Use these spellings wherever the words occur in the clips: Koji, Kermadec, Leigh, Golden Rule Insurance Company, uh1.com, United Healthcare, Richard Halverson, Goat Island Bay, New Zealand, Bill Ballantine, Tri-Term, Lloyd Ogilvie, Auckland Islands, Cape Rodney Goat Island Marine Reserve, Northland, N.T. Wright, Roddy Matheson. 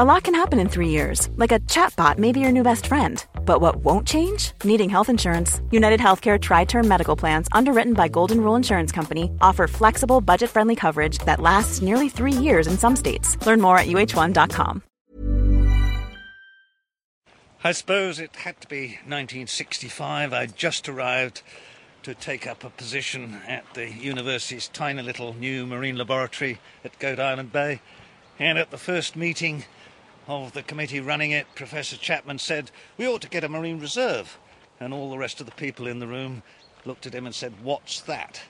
A lot can happen in 3 years, like a chatbot may be your new best friend. But what won't change? Needing health insurance. United Healthcare Tri-Term Medical Plans, underwritten by Golden Rule Insurance Company, offer flexible, budget-friendly coverage that lasts nearly 3 years in some states. Learn more at uh1.com. I suppose it had to be 1965. I'd just arrived to take up a position at the university's tiny little new marine laboratory at Goat Island Bay. And at the first meeting of the committee running it, Professor Chapman said, "We ought to get a marine reserve." And all the rest of the people in the room looked at him and said, "What's that?"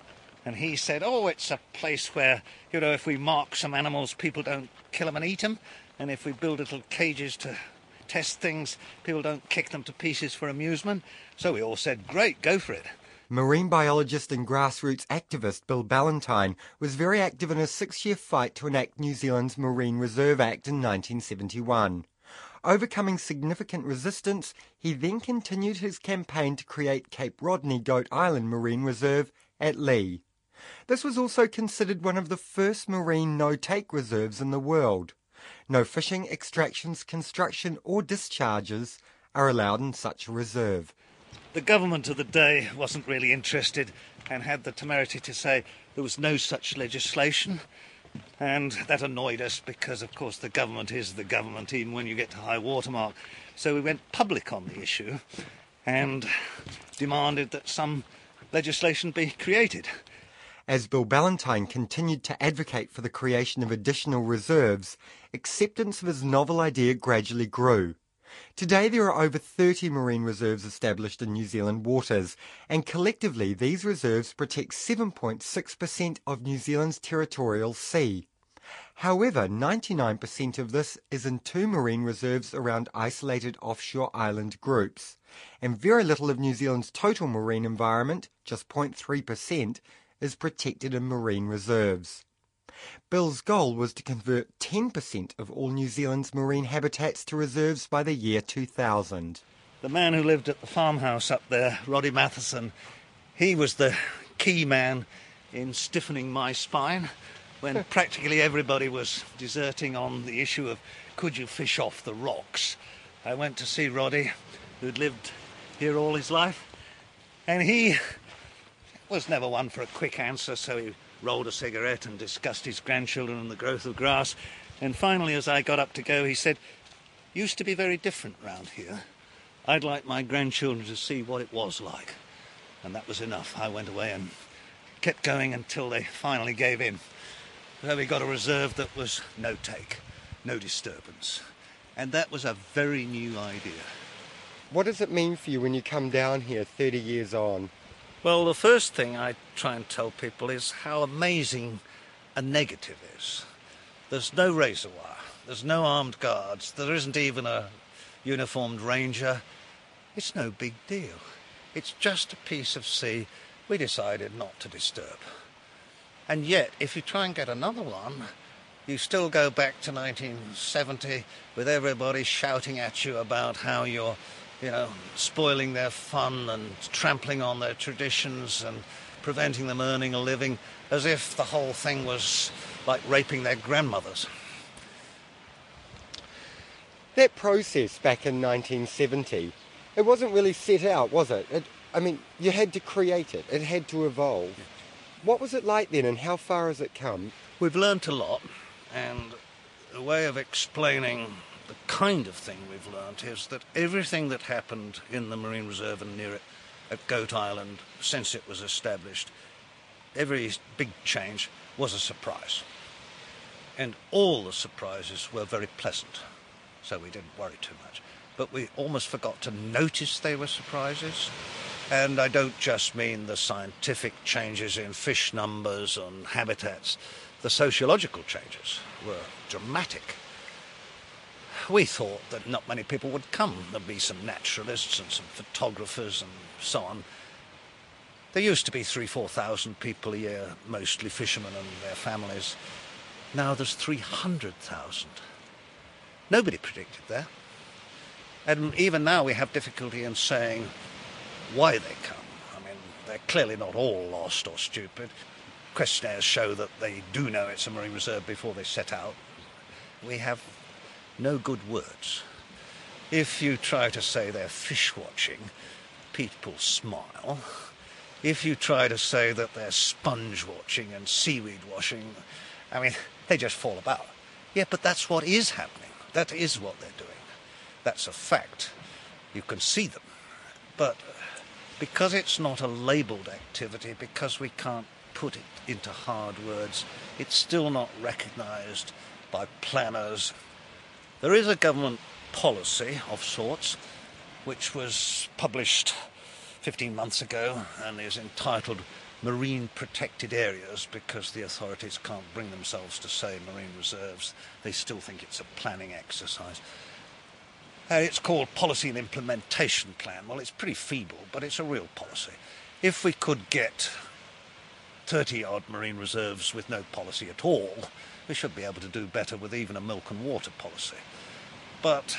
And he said, "Oh, it's a place where, you know, if we mark some animals, people don't kill them and eat them. And if we build little cages to test things, people don't kick them to pieces for amusement." So we all said, "Great, go for it." Marine biologist and grassroots activist Bill Ballantine was very active in a 6-year fight to enact New Zealand's Marine Reserve Act in 1971. Overcoming significant resistance, he then continued his campaign to create Cape Rodney Goat Island Marine Reserve at Leigh. This was also considered one of the first marine no-take reserves in the world. No fishing, extractions, construction or discharges are allowed in such a reserve. The government of the day wasn't really interested and had the temerity to say there was no such legislation, and that annoyed us because, of course, the government is the government even when you get to high watermark. So we went public on the issue and demanded that some legislation be created. As Bill Ballantine continued to advocate for the creation of additional reserves, acceptance of his novel idea gradually grew. Today there are over 30 marine reserves established in New Zealand waters, and collectively these reserves protect 7.6% of New Zealand's territorial sea. However, 99% of this is in 2 marine reserves around isolated offshore island groups, and very little of New Zealand's total marine environment, just 0.3%, is protected in marine reserves. Bill's goal was to convert 10% of all New Zealand's marine habitats to reserves by the year 2000. The man who lived at the farmhouse up there, Roddy Matheson, he was the key man in stiffening my spine when practically everybody was deserting on the issue of, could you fish off the rocks? I went to see Roddy, who'd lived here all his life, and he was never one for a quick answer, so he rolled a cigarette and discussed his grandchildren and the growth of grass. And finally, as I got up to go, he said, "Used to be very different round here. I'd like my grandchildren to see what it was like." And that was enough. I went away and kept going until they finally gave in. So we got a reserve that was no take, no disturbance. And that was a very new idea. What does it mean for you when you come down here 30 years on? Well, the first thing I try and tell people is how amazing a negative is. There's no razor wire, there's no armed guards, there isn't even a uniformed ranger. It's no big deal. It's just a piece of sea we decided not to disturb. And yet, if you try and get another one, you still go back to 1970 with everybody shouting at you about how you're, you know, spoiling their fun and trampling on their traditions and preventing them earning a living, as if the whole thing was like raping their grandmothers. That process back in 1970, it wasn't really set out, was it? You had to create it. It had to evolve. What was it like then, and how far has it come? We've learnt a lot, and a way of explaining the kind of thing we've learnt is that everything that happened in the Marine Reserve and near it at Goat Island since it was established, every big change was a surprise. And all the surprises were very pleasant, so we didn't worry too much. But we almost forgot to notice they were surprises. And I don't just mean the scientific changes in fish numbers and habitats. The sociological changes were dramatic. We thought that not many people would come. There'd be some naturalists and some photographers and so on. There used to be 3,000 to 4,000 people a year, mostly fishermen and their families. Now there's 300,000. Nobody predicted that. And even now we have difficulty in saying why they come. They're clearly not all lost or stupid. Questionnaires show that they do know it's a marine reserve before they set out. We have no good words. If you try to say they're fish watching, people smile. If you try to say that they're sponge watching and seaweed washing, I mean, they just fall about. Yeah, but that's what is happening. That is what they're doing. That's a fact. You can see them. But because it's not a labelled activity, because we can't put it into hard words, it's still not recognised by planners. There is a government policy of sorts, which was published 15 months ago and is entitled Marine Protected Areas, because the authorities can't bring themselves to say marine reserves. They still think it's a planning exercise. And it's called Policy and Implementation Plan. Well, it's pretty feeble, but it's a real policy. If we could get 30-odd marine reserves with no policy at all, we should be able to do better with even a milk and water policy. But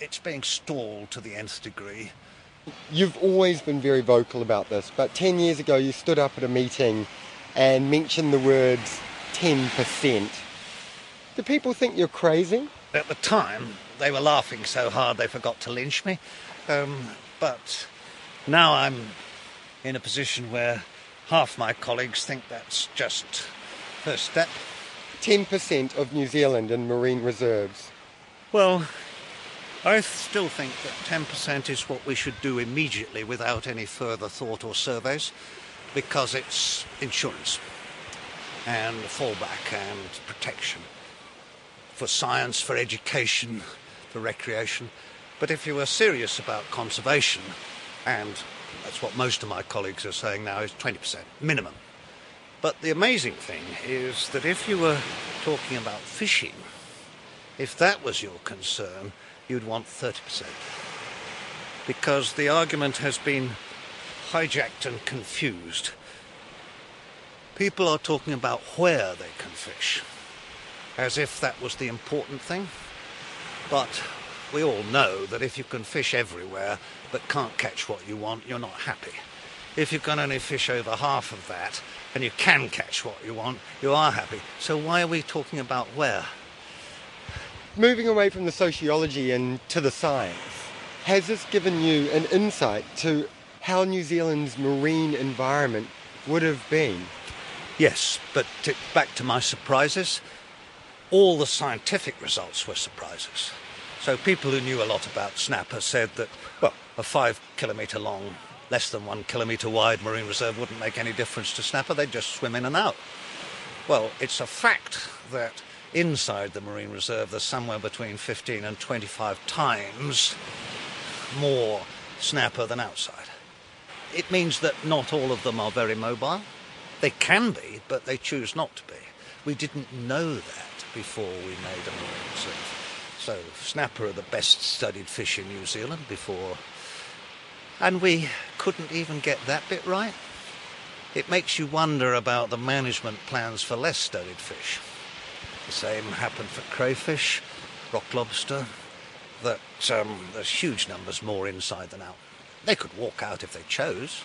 it's being stalled to the nth degree. You've always been very vocal about this, but 10 years ago you stood up at a meeting and mentioned the words 10%. Do people think you're crazy? At the time, they were laughing so hard they forgot to lynch me. But now I'm in a position where half my colleagues think that's just first step. 10% of New Zealand in marine reserves. Well, I still think that 10% is what we should do immediately without any further thought or surveys, because it's insurance and fallback and protection for science, for education, for recreation. But if you were serious about conservation, and that's what most of my colleagues are saying now, is 20% minimum. But the amazing thing is that if you were talking about fishing, if that was your concern, you'd want 30%, because the argument has been hijacked and confused. People are talking about where they can fish, as if that was the important thing. But we all know that if you can fish everywhere but can't catch what you want, you're not happy. If you can only fish over half of that and you can catch what you want, you are happy. So why are we talking about where? Moving away from the sociology and to the science, has this given you an insight to how New Zealand's marine environment would have been? Yes, but back to my surprises, all the scientific results were surprises. So people who knew a lot about snapper said that, well, a 5 kilometre long, less than 1 kilometre wide marine reserve wouldn't make any difference to snapper, they'd just swim in and out. Well, it's a fact that inside the marine reserve there's somewhere between 15 and 25 times more snapper than outside. It means that not all of them are very mobile. They can be, but they choose not to be. We didn't know that before we made a marine reserve. So snapper are the best studied fish in New Zealand before, and we couldn't even get that bit right. It makes you wonder about the management plans for less studied fish. The same happened for crayfish, rock lobster, that there's huge numbers more inside than out. They could walk out if they chose,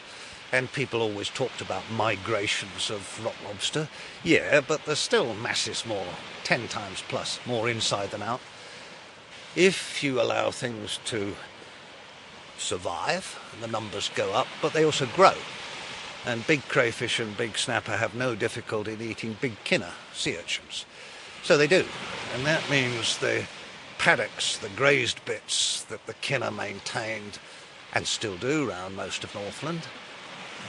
and people always talked about migrations of rock lobster. Yeah, but there's still masses more, 10 times plus, more inside than out. If you allow things to survive, the numbers go up, but they also grow. And big crayfish and big snapper have no difficulty in eating big kinner, sea urchins. So they do, and that means the paddocks, the grazed bits that the kinner maintained, and still do round most of Northland,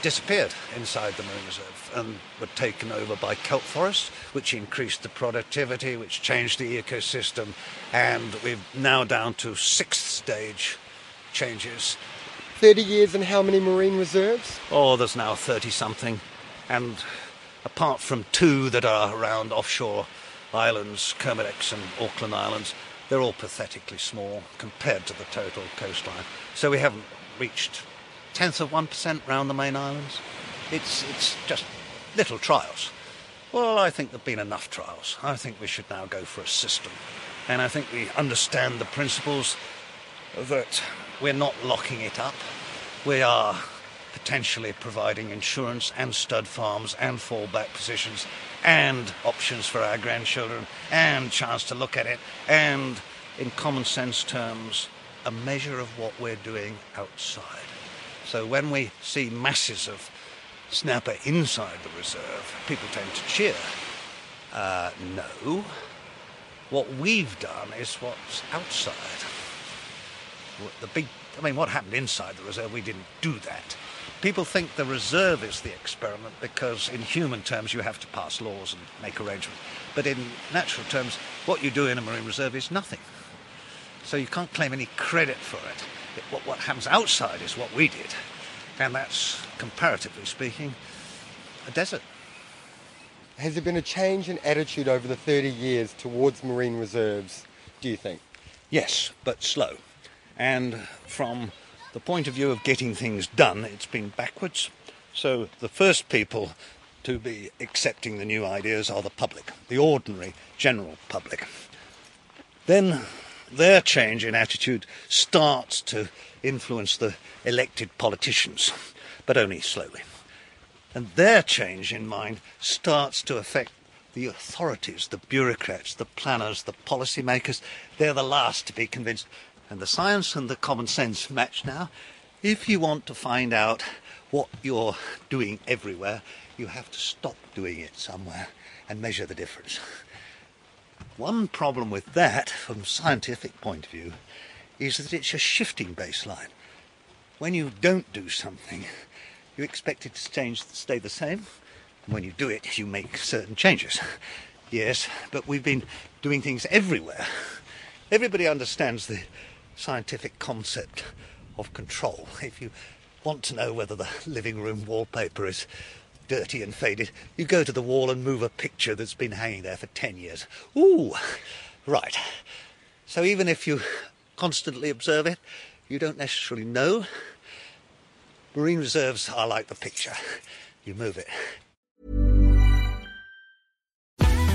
disappeared inside the marine reserve and were taken over by kelp forests, which increased the productivity, which changed the ecosystem, and we're now down to sixth stage changes. 30 years and how many marine reserves? Oh, there's now 30-something, and apart from 2 that are around offshore islands, Kermadec and Auckland Islands, they're all pathetically small compared to the total coastline. So we haven't reached 0.1% round the main islands. It's just little trials. Well, I think there've been enough trials. I think we should now go for a system. And I think we understand the principles that we're not locking it up. We are potentially providing insurance and stud farms and fallback positions and options for our grandchildren and chance to look at it and in common sense terms, a measure of what we're doing outside. So when we see masses of snapper inside the reserve, people tend to cheer. No, what we've done is what's outside. What happened inside the reserve, we didn't do that. People think the reserve is the experiment because in human terms you have to pass laws and make arrangements. But in natural terms, what you do in a marine reserve is nothing. So you can't claim any credit for it. What happens outside is what we did. And that's, comparatively speaking, a desert. Has there been a change in attitude over the 30 years towards marine reserves, do you think? Yes, but slow. And from the point of view of getting things done, it's been backwards. So the first people to be accepting the new ideas are the public, the ordinary general public. Then their change in attitude starts to influence the elected politicians, but only slowly. And their change in mind starts to affect the authorities, the bureaucrats, the planners, the policymakers. They're the last to be convinced. And the science and the common sense match now. If you want to find out what you're doing everywhere, you have to stop doing it somewhere and measure the difference. One problem with that, from a scientific point of view, is that it's a shifting baseline. When you don't do something, you expect it to stay the same. And when you do it, you make certain changes. Yes, but we've been doing things everywhere. Everybody understands the scientific concept of control. If you want to know whether the living room wallpaper is dirty and faded, you go to the wall and move a picture that's been hanging there for 10 years. Ooh, right. So even if you constantly observe it, you don't necessarily know. Marine reserves are like the picture. You move it.